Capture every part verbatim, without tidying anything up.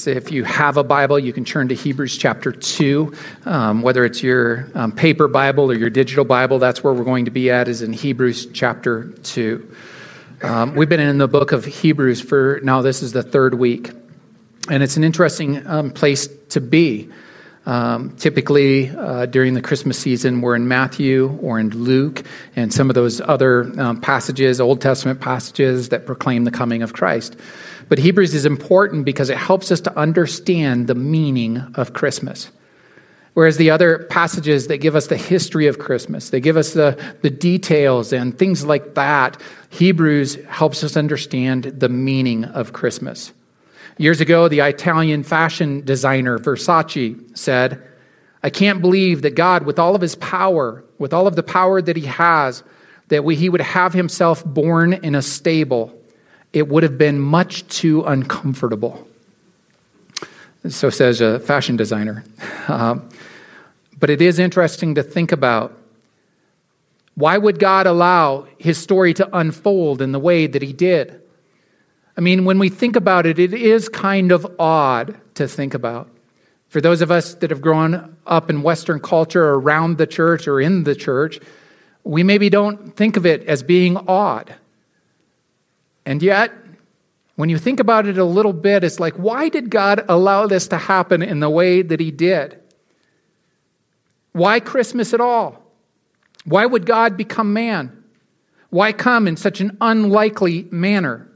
So if you have a Bible, you can turn to Hebrews chapter two. Um, whether it's your um, paper Bible or your digital Bible, that's where we're going to be at, is in Hebrews chapter two. Um, we've been in the book of Hebrews for now, this is the third week. And it's an interesting um, place to be. Um, typically, uh, during the Christmas season, we're in Matthew or in Luke and some of those other um, passages, Old Testament passages that proclaim the coming of Christ. But Hebrews is important because it helps us to understand the meaning of Christmas. Whereas the other passages that give us the history of Christmas, they give us the, the details and things like that, Hebrews helps us understand the meaning of Christmas. Years ago, the Italian fashion designer Versace said, "I can't believe that God, with all of his power, with all of the power that he has, that we, he would have himself born in a stable. It would have been much too uncomfortable." So says a fashion designer. Um, but it is interesting to think about. Why would God allow his story to unfold in the way that he did? I mean, when we think about it, it is kind of odd to think about. For those of us that have grown up in Western culture or around the church or in the church, we maybe don't think of it as being odd. And yet, when you think about it a little bit, it's like, why did God allow this to happen in the way that he did? Why Christmas at all? Why would God become man? Why come in such an unlikely manner?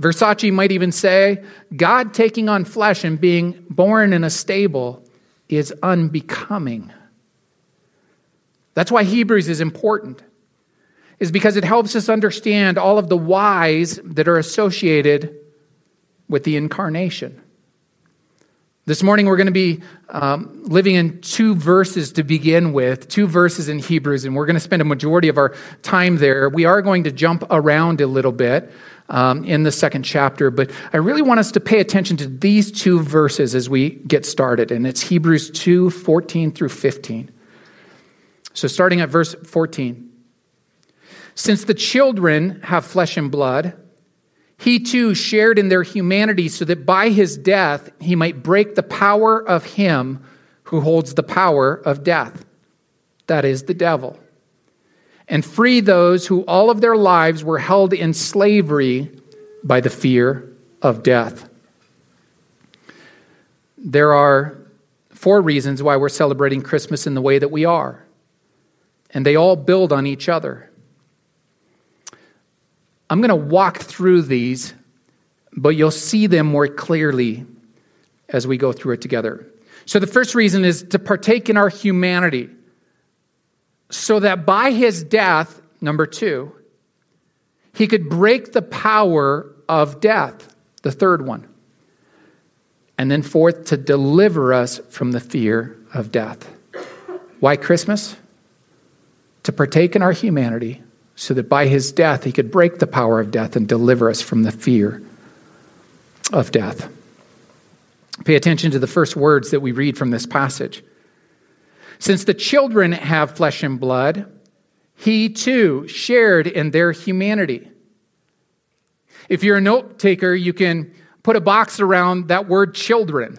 Versace might even say, God taking on flesh and being born in a stable is unbecoming. That's why Hebrews is important, is because it helps us understand all of the whys that are associated with the incarnation. This morning we're going to be um, living in two verses to begin with, two verses in Hebrews, and we're going to spend a majority of our time there. We are going to jump around a little bit um, in the second chapter, but I really want us to pay attention to these two verses as we get started, and it's Hebrews two, fourteen through fifteen. So starting at verse fourteen. "Since the children have flesh and blood, he too shared in their humanity so that by his death he might break the power of him who holds the power of death, that is the devil, and free those who all of their lives were held in slavery by the fear of death." There are four reasons why we're celebrating Christmas in the way that we are, and they all build on each other. I'm going to walk through these, but you'll see them more clearly as we go through it together. So the first reason is to partake in our humanity, so that by his death, number two, he could break the power of death, the third one. And then fourth, to deliver us from the fear of death. Why Christmas? To partake in our humanity, so that by his death he could break the power of death and deliver us from the fear of death. Pay attention to the first words that we read from this passage. Since the children have flesh and blood, he too shared in their humanity. If you're a note taker, you can put a box around that word children.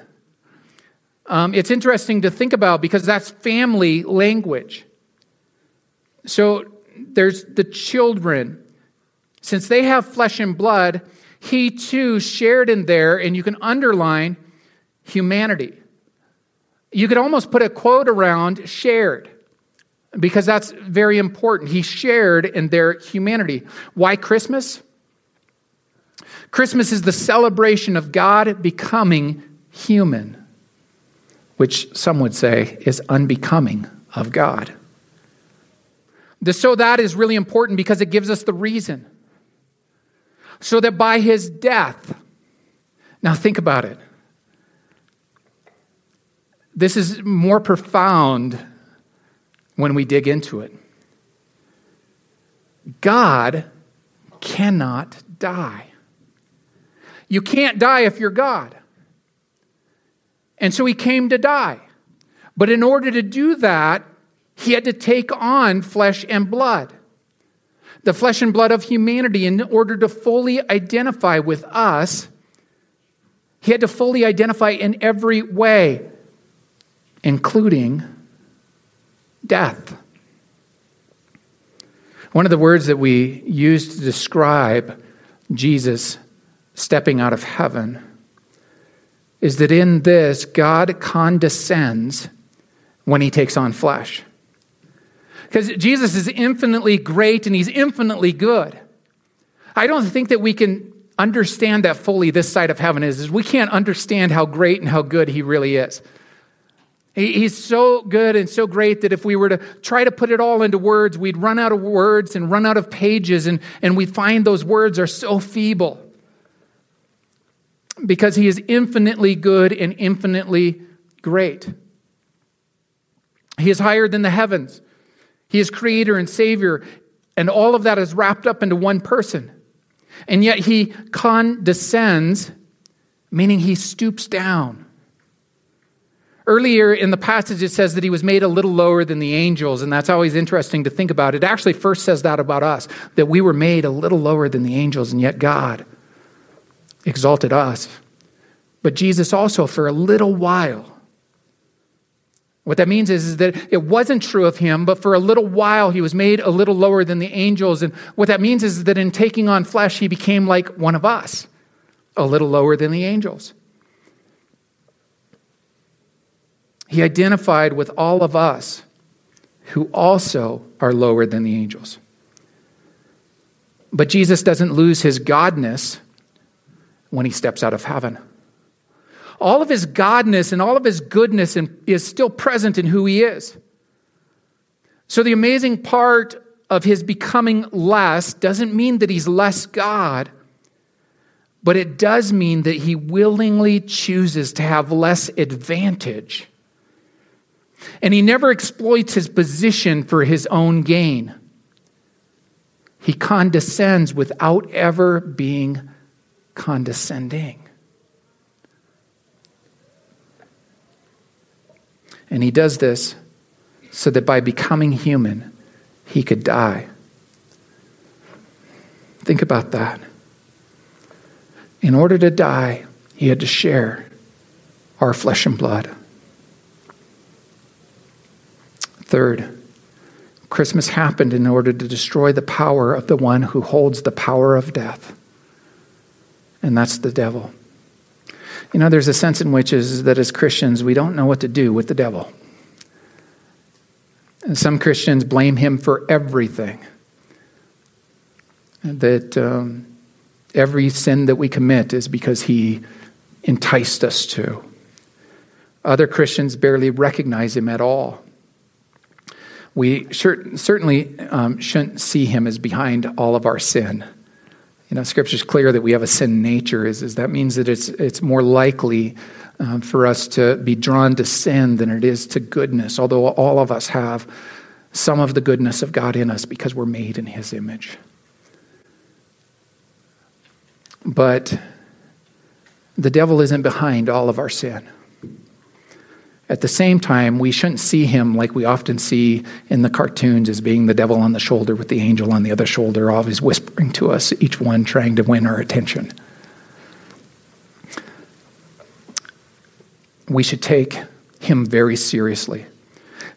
Um, it's interesting to think about because that's family language. So there's the children. Since they have flesh and blood, he too shared in their, and you can underline, humanity. You could almost put a quote around shared, because that's very important. He shared in their humanity. Why Christmas? Christmas is the celebration of God becoming human, which some would say is unbecoming of God. The so that is really important because it gives us the reason. So that by his death, now think about it. This is more profound when we dig into it. God cannot die. You can't die if you're God. And so he came to die. But in order to do that, he had to take on flesh and blood, the flesh and blood of humanity, in order to fully identify with us. He had to fully identify in every way, including death. One of the words that we use to describe Jesus stepping out of heaven is that in this, God condescends when he takes on flesh. Because Jesus is infinitely great and he's infinitely good. I don't think that we can understand that fully this side of heaven is, is we can't understand how great and how good he really is. He, he's so good and so great that if we were to try to put it all into words, we'd run out of words and run out of pages, and, and we find those words are so feeble. Because he is infinitely good and infinitely great. He is higher than the heavens. He is creator and savior, and all of that is wrapped up into one person. And yet he condescends, meaning he stoops down. Earlier in the passage, it says that he was made a little lower than the angels, and that's always interesting to think about. It actually first says that about us, that we were made a little lower than the angels, and yet God exalted us. But Jesus also, for a little while, what that means is, is that it wasn't true of him, but for a little while he was made a little lower than the angels. And what that means is that in taking on flesh, he became like one of us, a little lower than the angels. He identified with all of us who also are lower than the angels. But Jesus doesn't lose his godness when he steps out of heaven. All of his godness and all of his goodness is still present in who he is. So the amazing part of his becoming less doesn't mean that he's less God, but it does mean that he willingly chooses to have less advantage. And he never exploits his position for his own gain. He condescends without ever being condescending. And he does this so that by becoming human, he could die. Think about that. In order to die, he had to share our flesh and blood. Third, Christmas happened in order to destroy the power of the one who holds the power of death. And that's the devil. You know, there's a sense in which is that as Christians, we don't know what to do with the devil. And some Christians blame him for everything. That um, every sin that we commit is because he enticed us to. Other Christians barely recognize him at all. We cer- certainly um, shouldn't see him as behind all of our sin. You know, Scripture's clear that we have a sin nature. Is, is that means that it's it's more likely um, for us to be drawn to sin than it is to goodness, although all of us have some of the goodness of God in us because we're made in his image. But the devil isn't behind all of our sin. At the same time, we shouldn't see him like we often see in the cartoons as being the devil on the shoulder with the angel on the other shoulder, always whispering to us, each one trying to win our attention. We should take him very seriously.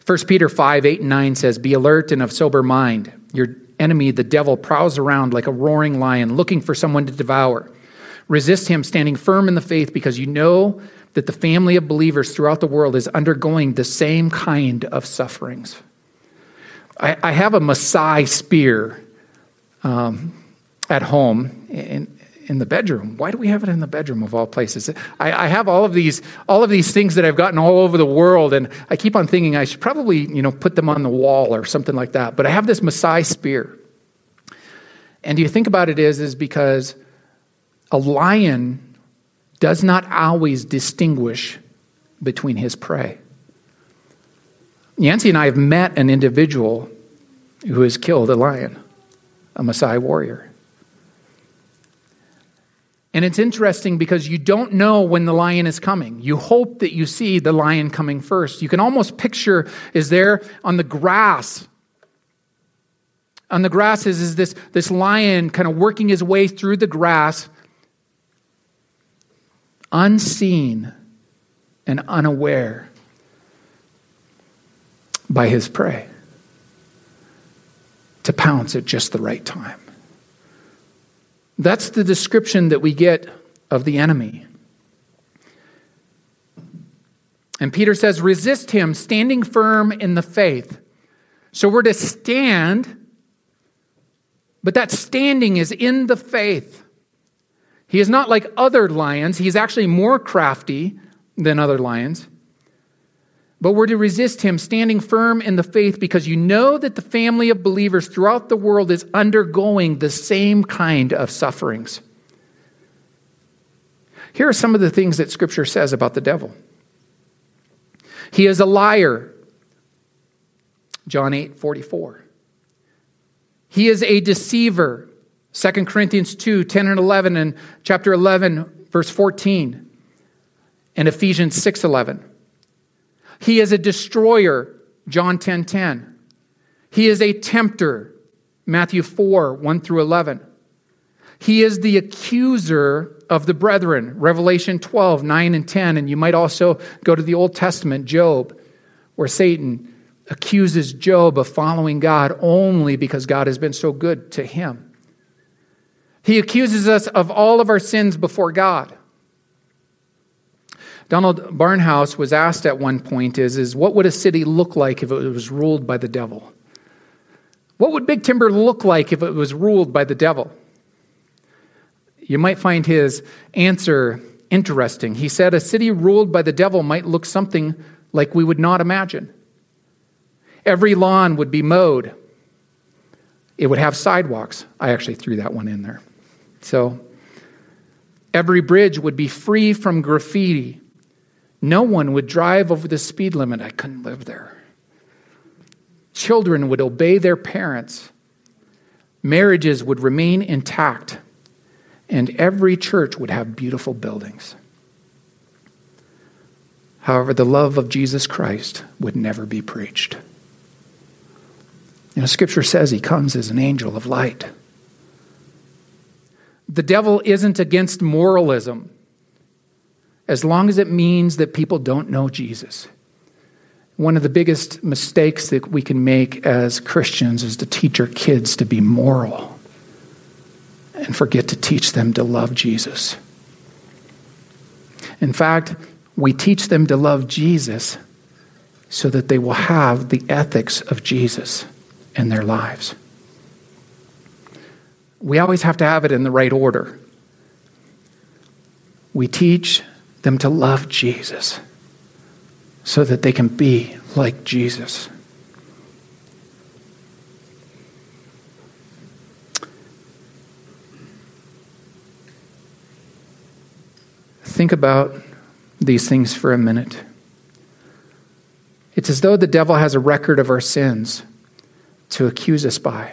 First Peter five, eight and nine says, "Be alert and of sober mind. Your enemy, the devil, prowls around like a roaring lion, looking for someone to devour. Resist him, standing firm in the faith, because you know that the family of believers throughout the world is undergoing the same kind of sufferings." I, I have a Maasai spear um, at home in, in the bedroom. Why do we have it in the bedroom of all places? I, I have all of these all of these things that I've gotten all over the world, and I keep on thinking I should probably you know put them on the wall or something like that. But I have this Maasai spear, and you think about it is is because a lion does not always distinguish between his prey. Yancy and I have met an individual who has killed a lion, a Maasai warrior. And it's interesting because you don't know when the lion is coming. You hope that you see the lion coming first. You can almost picture is there on the grass. On the grass is, is this, this lion kind of working his way through the grass unseen and unaware by his prey, to pounce at just the right time. That's the description that we get of the enemy. And Peter says, resist him, standing firm in the faith. So we're to stand, but that standing is in the faith. He is not like other lions. He's actually more crafty than other lions. But we're to resist him, standing firm in the faith, because you know that the family of believers throughout the world is undergoing the same kind of sufferings. Here are some of the things that Scripture says about the devil. He is a liar. John eight forty-four. He is a deceiver. Second Corinthians two, ten and eleven, and chapter eleven, verse fourteen, and Ephesians six eleven. He is a destroyer, John ten ten. He is a tempter, Matthew four, one through eleven. He is the accuser of the brethren, Revelation twelve, nine and ten. And you might also go to the Old Testament, Job, where Satan accuses Job of following God only because God has been so good to him. He accuses us of all of our sins before God. Donald Barnhouse was asked at one point, is, is what would a city look like if it was ruled by the devil? What would Big Timber look like if it was ruled by the devil? You might find his answer interesting. He said, a city ruled by the devil might look something like we would not imagine. Every lawn would be mowed. It would have sidewalks. I actually threw that one in there. So, every bridge would be free from graffiti. No one would drive over the speed limit. I couldn't live there. Children would obey their parents. Marriages would remain intact. And every church would have beautiful buildings. However, the love of Jesus Christ would never be preached. You know, Scripture says he comes as an angel of light. The devil isn't against moralism, as long as it means that people don't know Jesus. One of the biggest mistakes that we can make as Christians is to teach our kids to be moral and forget to teach them to love Jesus. In fact, we teach them to love Jesus so that they will have the ethics of Jesus in their lives. We always have to have it in the right order. We teach them to love Jesus so that they can be like Jesus. Think about these things for a minute. It's as though the devil has a record of our sins to accuse us by.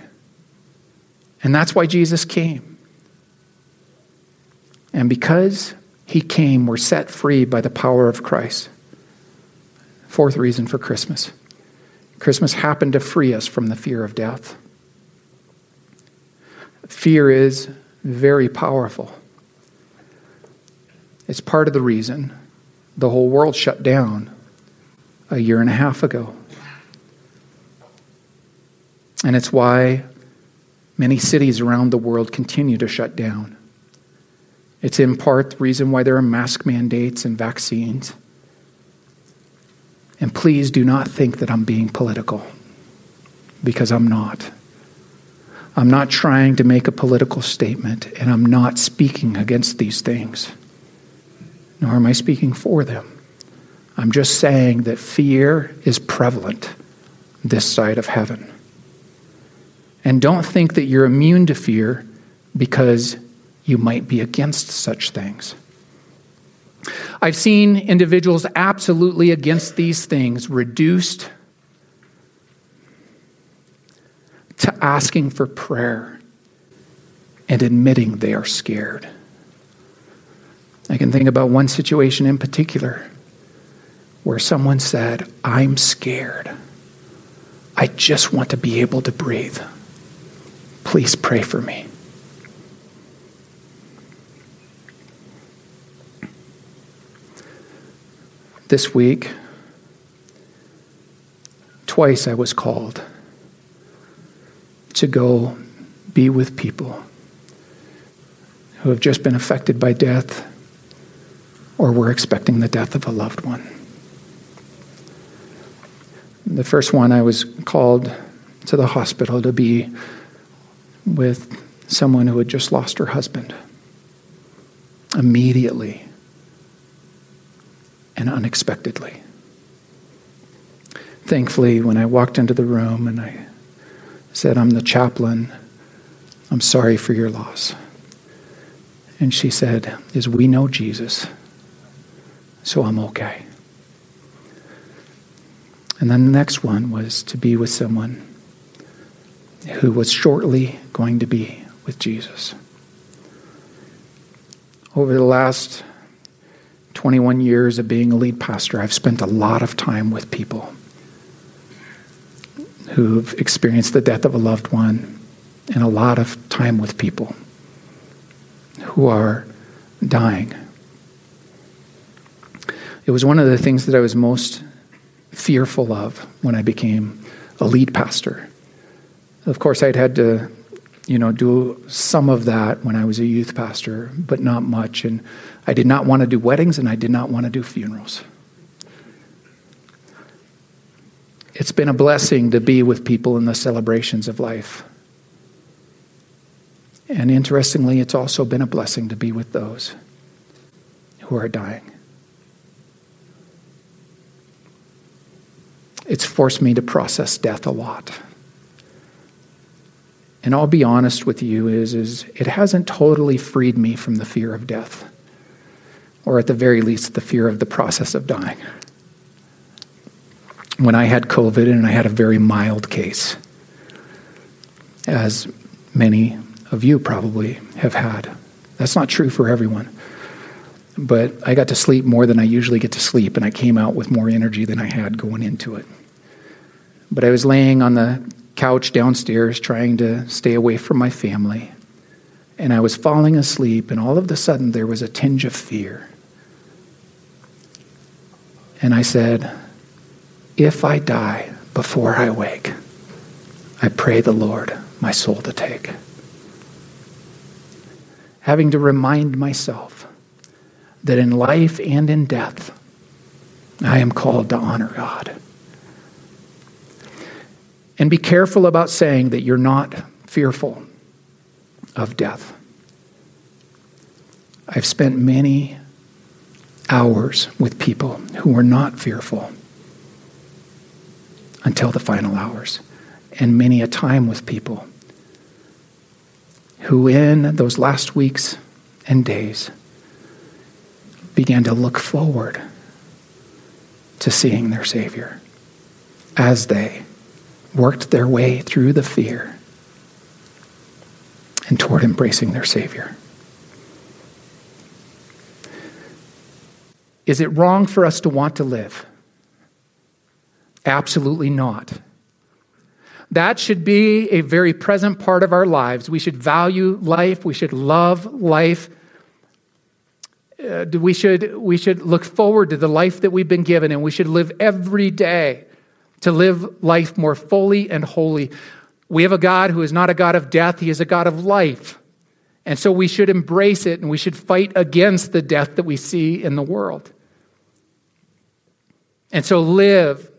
And that's why Jesus came. And because he came, we're set free by the power of Christ. Fourth reason for Christmas. Christmas happened to free us from the fear of death. Fear is very powerful. It's part of the reason the whole world shut down a year and a half ago. And it's why many cities around the world continue to shut down. It's in part the reason why there are mask mandates and vaccines. And please do not think that I'm being political, because I'm not. I'm not trying to make a political statement, and I'm not speaking against these things, nor am I speaking for them. I'm just saying that fear is prevalent this side of heaven. And don't think that you're immune to fear because you might be against such things. I've seen individuals absolutely against these things reduced to asking for prayer and admitting they are scared. I can think about one situation in particular where someone said, "I'm scared. I just want to be able to breathe. Please pray for me." this week, twice I was called to go be with people who have just been affected by death or were expecting the death of a loved one. The first one, I was called to the hospital to be with someone who had just lost her husband immediately and unexpectedly. Thankfully, when I walked into the room and I said, "I'm the chaplain, I'm sorry for your loss." And she said, "Is we know Jesus, so I'm okay." And then the next one was to be with someone who was shortly going to be with Jesus. Over the last twenty-one years of being a lead pastor, I've spent a lot of time with people who've experienced the death of a loved one, and a lot of time with people who are dying. It was one of the things that I was most fearful of when I became a lead pastor. Of course, I'd had to, you know, do some of that when I was a youth pastor, but not much. And I did not want to do weddings, and I did not want to do funerals. It's been a blessing to be with people in the celebrations of life. And interestingly, it's also been a blessing to be with those who are dying. It's forced me to process death a lot. And I'll be honest with you, is, is it hasn't totally freed me from the fear of death, or at the very least, the fear of the process of dying. When I had COVID, and I had a very mild case, as many of you probably have had. That's not true for everyone. But I got to sleep more than I usually get to sleep, and I came out with more energy than I had going into it. But I was laying on the couch downstairs trying to stay away from my family, and I was falling asleep, and all of a sudden there was a tinge of fear. And I said, "If I die before I wake, I pray the Lord my soul to take." Having to remind myself that in life and in death, I am called to honor God. And be careful about saying that you're not fearful of death. I've spent many hours with people who were not fearful until the final hours, and many a time with people who in those last weeks and days began to look forward to seeing their Savior as they worked their way through the fear and toward embracing their Savior. Is it wrong for us to want to live? Absolutely not. That should be a very present part of our lives. We should value life. We should love life. Uh, we should, we should look forward to the life that we've been given, and we should live every day to live life more fully and wholly. We have a God who is not a God of death. He is a God of life. And so we should embrace it, and we should fight against the death that we see in the world. And so live.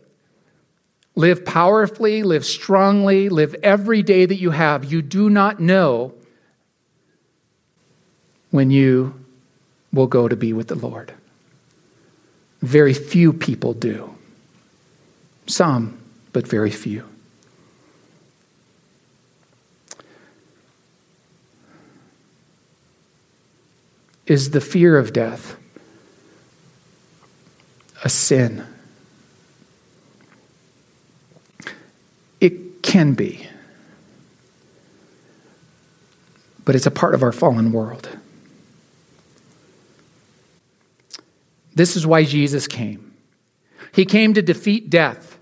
Live powerfully, live strongly, live every day that you have. You do not know when you will go to be with the Lord. Very few people do. Some, but very few. Is the fear of death a sin? It can be. But it's a part of our fallen world. This is why Jesus came. He came to defeat death.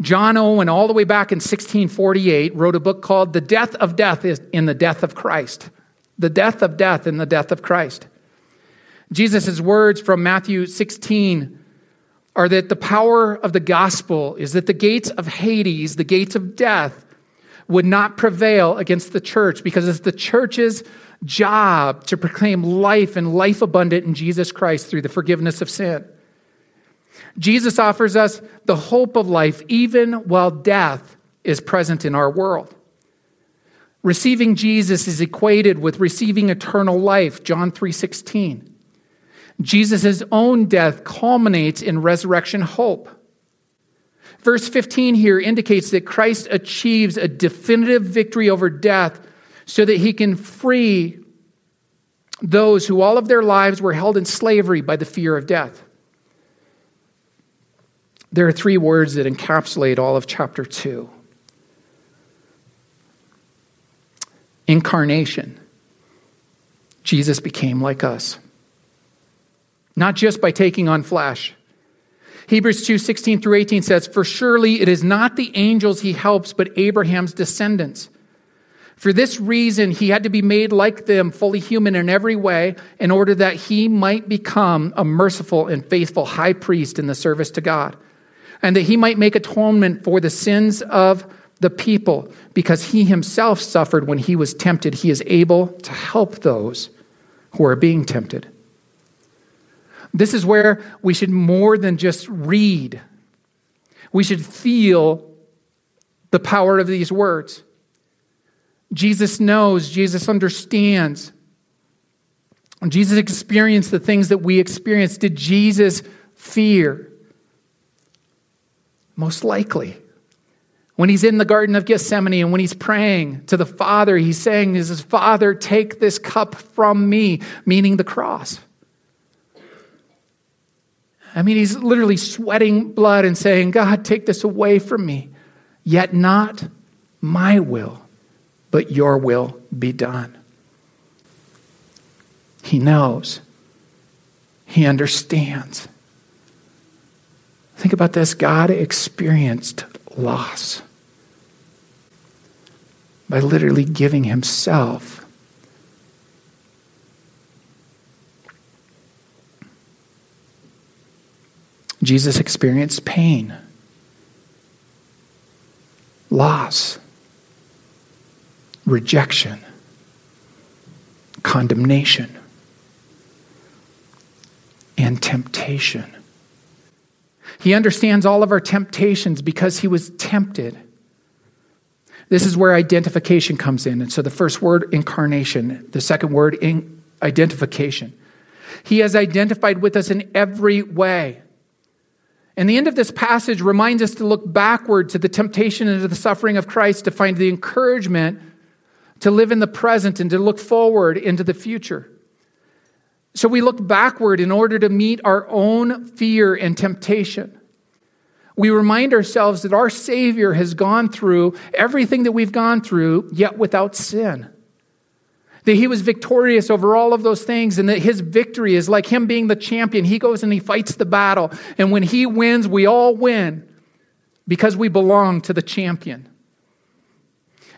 John Owen, all the way back in sixteen forty-eight, wrote a book called The Death of Death in the Death of Christ. The Death of Death in the Death of Christ. Jesus' words from Matthew sixteen are that the power of the gospel is that the gates of Hades, the gates of death, would not prevail against the church, because it's the church's job to proclaim life and life abundant in Jesus Christ through the forgiveness of sin. Jesus offers us the hope of life even while death is present in our world. Receiving Jesus is equated with receiving eternal life, John three sixteen. Jesus' own death culminates in resurrection hope. Verse fifteen here indicates that Christ achieves a definitive victory over death so that he can free those who all of their lives were held in slavery by the fear of death. There are three words that encapsulate all of chapter two. Incarnation. Jesus became like us. Not just by taking on flesh. Hebrews two sixteen through eighteen says, "For surely it is not the angels he helps, but Abraham's descendants. For this reason he had to be made like them, fully human in every way, in order that he might become a merciful and faithful high priest in the service to God, and that he might make atonement for the sins of the people, because he himself suffered when he was tempted. He is able to help those who are being tempted." This is where we should more than just read. We should feel the power of these words. Jesus knows, Jesus understands. Jesus experienced the things that we experience. Did Jesus fear? Most likely. When he's in the Garden of Gethsemane and when he's praying to the Father, he's saying, he says, "Father, take this cup from me," meaning the cross. I mean, he's literally sweating blood and saying, "God, take this away from me. Yet not my will, but your will be done." He knows. He understands. Think about this. God experienced loss by literally giving himself. Jesus experienced pain, loss, rejection, condemnation, and temptation. He understands all of our temptations because he was tempted. This is where identification comes in. And so the first word, incarnation, the second word, in identification. He has identified with us in every way. And the end of this passage reminds us to look backward to the temptation and to the suffering of Christ to find the encouragement to live in the present and to look forward into the future. So we look backward in order to meet our own fear and temptation. We remind ourselves that our Savior has gone through everything that we've gone through, yet without sin. That he was victorious over all of those things, and that his victory is like him being the champion. He goes and he fights the battle. And when he wins, we all win because we belong to the champion.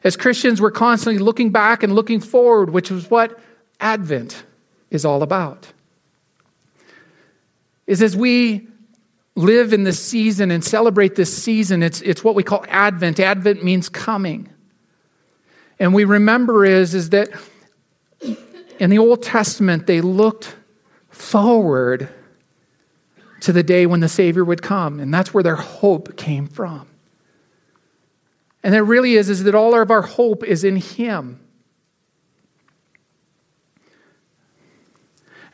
As Christians, we're constantly looking back and looking forward, which is what Advent is all about. Is as we live in this season and celebrate this season, it's, it's what we call Advent. Advent means coming. And we remember is, is that in the Old Testament, they looked forward to the day when the Savior would come. And that's where their hope came from. And there really is, is that all of our hope is in him.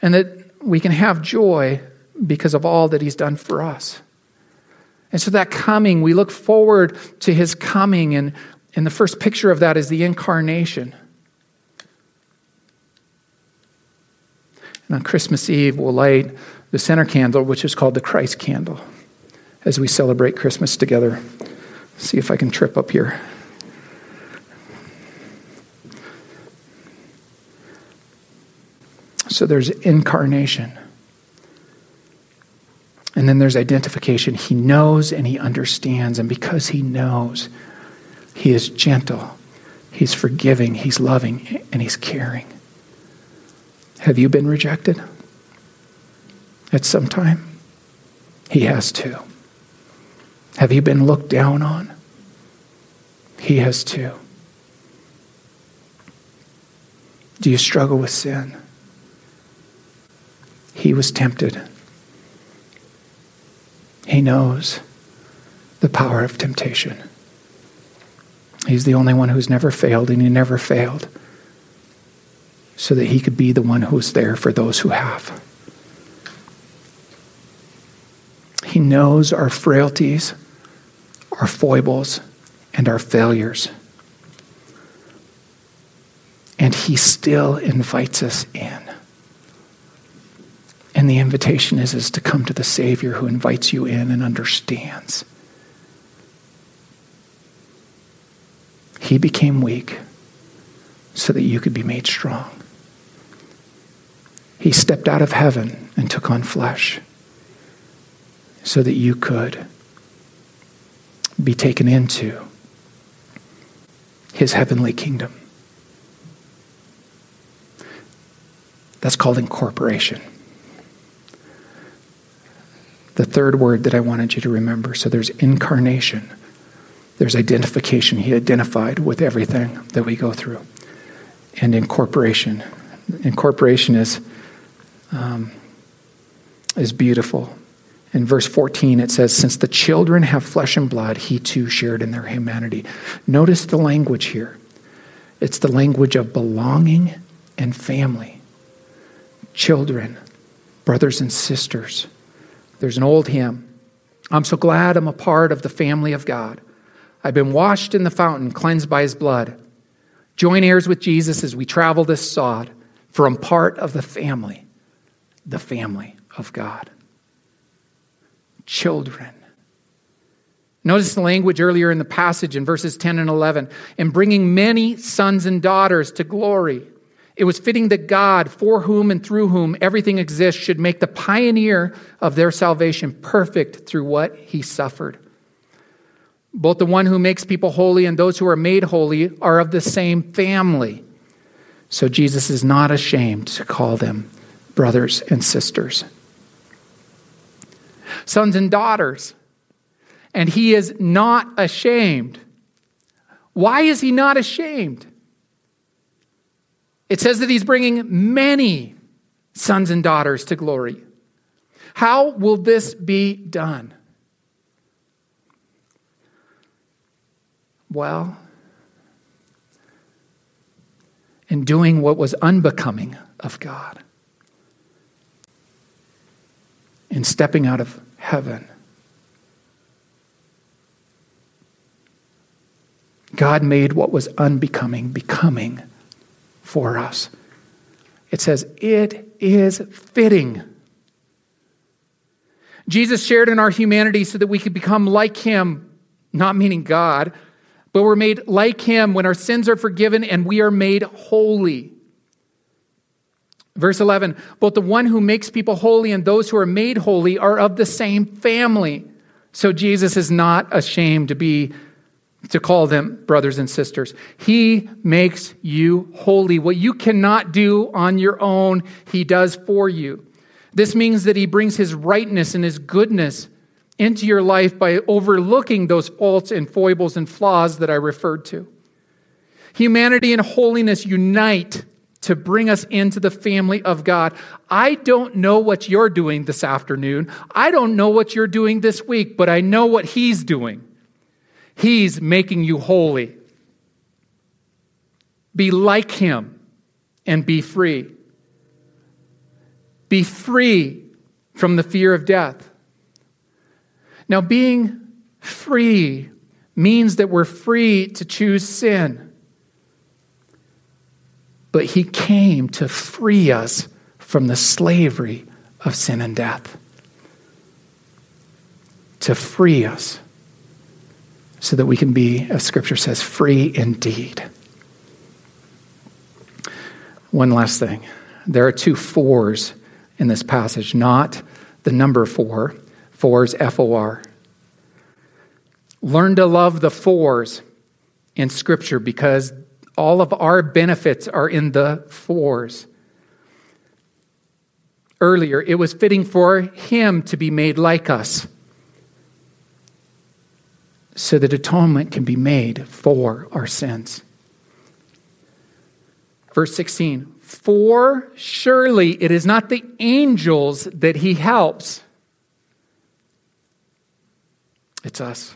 And that we can have joy because of all that he's done for us. And so that coming, we look forward to his coming. And, and the first picture of that is the incarnation. And on Christmas Eve, we'll light the center candle, which is called the Christ candle, as we celebrate Christmas together. See if I can trip up here. So there's incarnation. And then there's identification. He knows and he understands. And because he knows, he is gentle. He's forgiving. He's loving. And he's caring. Have you been rejected at some time? He has too. Have you been looked down on? He has too. Do you struggle with sin? He was tempted. He knows the power of temptation. He's the only one who's never failed, and he never failed so that he could be the one who's there for those who have. He knows our frailties, our foibles, and our failures. And he still invites us in. And the invitation is, is to come to the Savior who invites you in and understands. He became weak so that you could be made strong. He stepped out of heaven and took on flesh so that you could be taken into his heavenly kingdom. That's called incorporation. The third word that I wanted you to remember. So there's incarnation. There's identification. He identified with everything that we go through. And incorporation. Incorporation is, um, is beautiful. In verse fourteen, it says, since the children have flesh and blood, he too shared in their humanity. Notice the language here. It's the language of belonging and family. Children, brothers and sisters. There's an old hymn. I'm so glad I'm a part of the family of God. I've been washed in the fountain, cleansed by his blood. Join heirs with Jesus as we travel this sod, for I'm part of the family, the family of God. Children. Notice the language earlier in the passage in verses ten and eleven. And bringing many sons and daughters to glory. It was fitting that God, for whom and through whom everything exists, should make the pioneer of their salvation perfect through what he suffered. Both the one who makes people holy and those who are made holy are of the same family. So Jesus is not ashamed to call them brothers and sisters. Sons and daughters. And he is not ashamed. Why is he not ashamed? It says that he's bringing many sons and daughters to glory. How will this be done? Well, in doing what was unbecoming of God, in stepping out of heaven, God made what was unbecoming becoming for us. It says, it is fitting. Jesus shared in our humanity so that we could become like him, not meaning God, but we're made like him when our sins are forgiven and we are made holy. Verse eleven, both the one who makes people holy and those who are made holy are of the same family. So Jesus is not ashamed to be to call them brothers and sisters. He makes you holy. What you cannot do on your own, he does for you. This means that he brings his rightness and his goodness into your life by overlooking those faults and foibles and flaws that I referred to. Humanity and holiness unite to bring us into the family of God. I don't know what you're doing this afternoon. I don't know what you're doing this week, but I know what he's doing. He's making you holy. Be like him and be free. Be free from the fear of death. Now, being free means that we're free to choose sin. But he came to free us from the slavery of sin and death. To free us. So that we can be, as Scripture says, free indeed. One last thing. There are two fours in this passage, not the number four. Fours, F O R. Learn to love the fours in Scripture because all of our benefits are in the fours. earlier, it was fitting for him to be made like us, so that atonement can be made for our sins. Verse sixteen, for surely it is not the angels that he helps, it's us.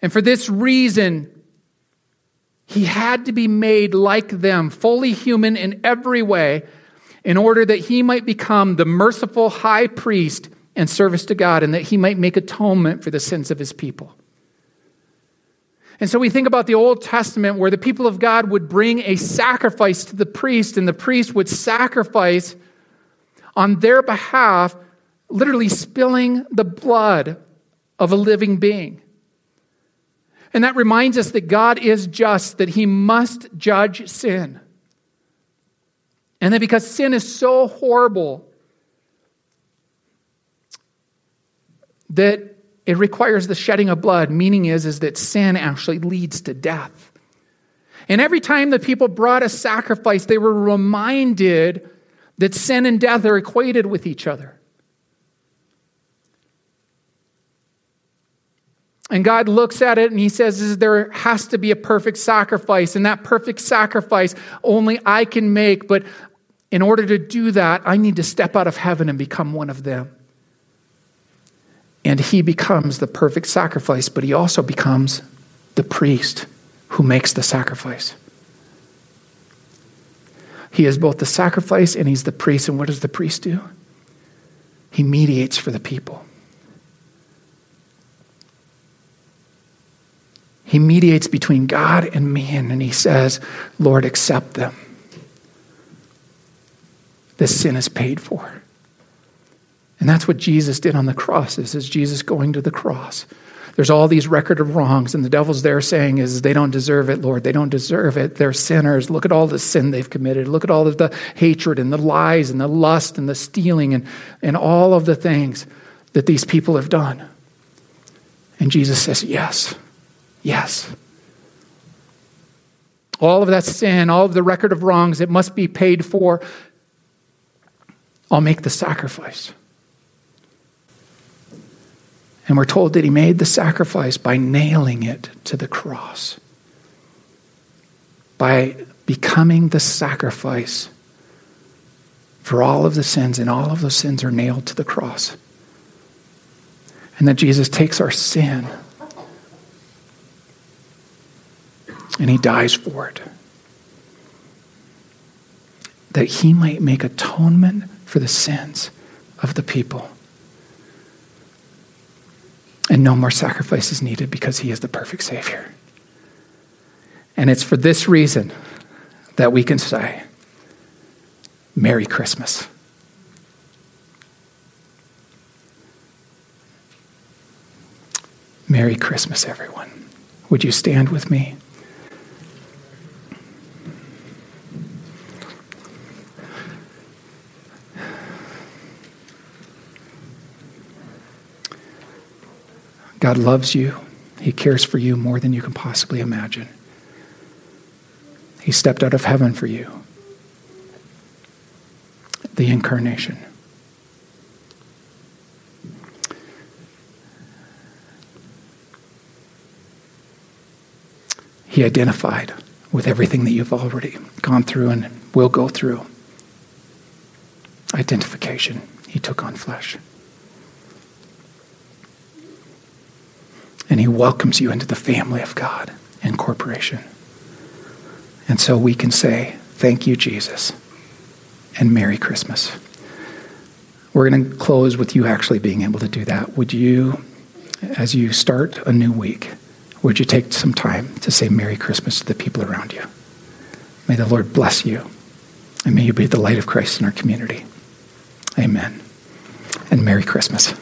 And for this reason, he had to be made like them, fully human in every way, in order that he might become the merciful high priest and service to God, and that he might make atonement for the sins of his people. And so we think about the Old Testament where the people of God would bring a sacrifice to the priest, and the priest would sacrifice on their behalf, literally spilling the blood of a living being. And that reminds us that God is just, that he must judge sin. And that because sin is so horrible, that it requires the shedding of blood. Meaning is, is that sin actually leads to death. And every time the people brought a sacrifice, they were reminded that sin and death are equated with each other. And God looks at it and he says, there has to be a perfect sacrifice. And that perfect sacrifice only I can make. But in order to do that, I need to step out of heaven and become one of them. And he becomes the perfect sacrifice, but he also becomes the priest who makes the sacrifice. He is both the sacrifice and he's the priest. And what does the priest do? He mediates for the people. He mediates between God and man, and he says, Lord, accept them. This sin is paid for. And that's what Jesus did on the cross. This is Jesus going to the cross. There's all these record of wrongs, and the devil's there saying is, they don't deserve it, Lord. They don't deserve it. They're sinners. Look at all the sin they've committed. Look at all of the hatred and the lies and the lust and the stealing and, and all of the things that these people have done. And Jesus says, yes, yes. All of that sin, all of the record of wrongs, it must be paid for. I'll make the sacrifice. And we're told that he made the sacrifice by nailing it to the cross, by becoming the sacrifice for all of the sins, and all of those sins are nailed to the cross. And that Jesus takes our sin and he dies for it, that he might make atonement for the sins of the people. And no more sacrifice is needed because he is the perfect Savior. And it's for this reason that we can say, Merry Christmas. Merry Christmas, everyone. Would you stand with me? God loves you. He cares for you more than you can possibly imagine. He stepped out of heaven for you. The incarnation. He identified with everything that you've already gone through and will go through. Identification. He took on flesh. And he welcomes you into the family of God and corporation. And so we can say, thank you, Jesus, and Merry Christmas. We're going to close with you actually being able to do that. Would you, as you start a new week, would you take some time to say Merry Christmas to the people around you? May the Lord bless you, and may you be the light of Christ in our community. Amen. And Merry Christmas.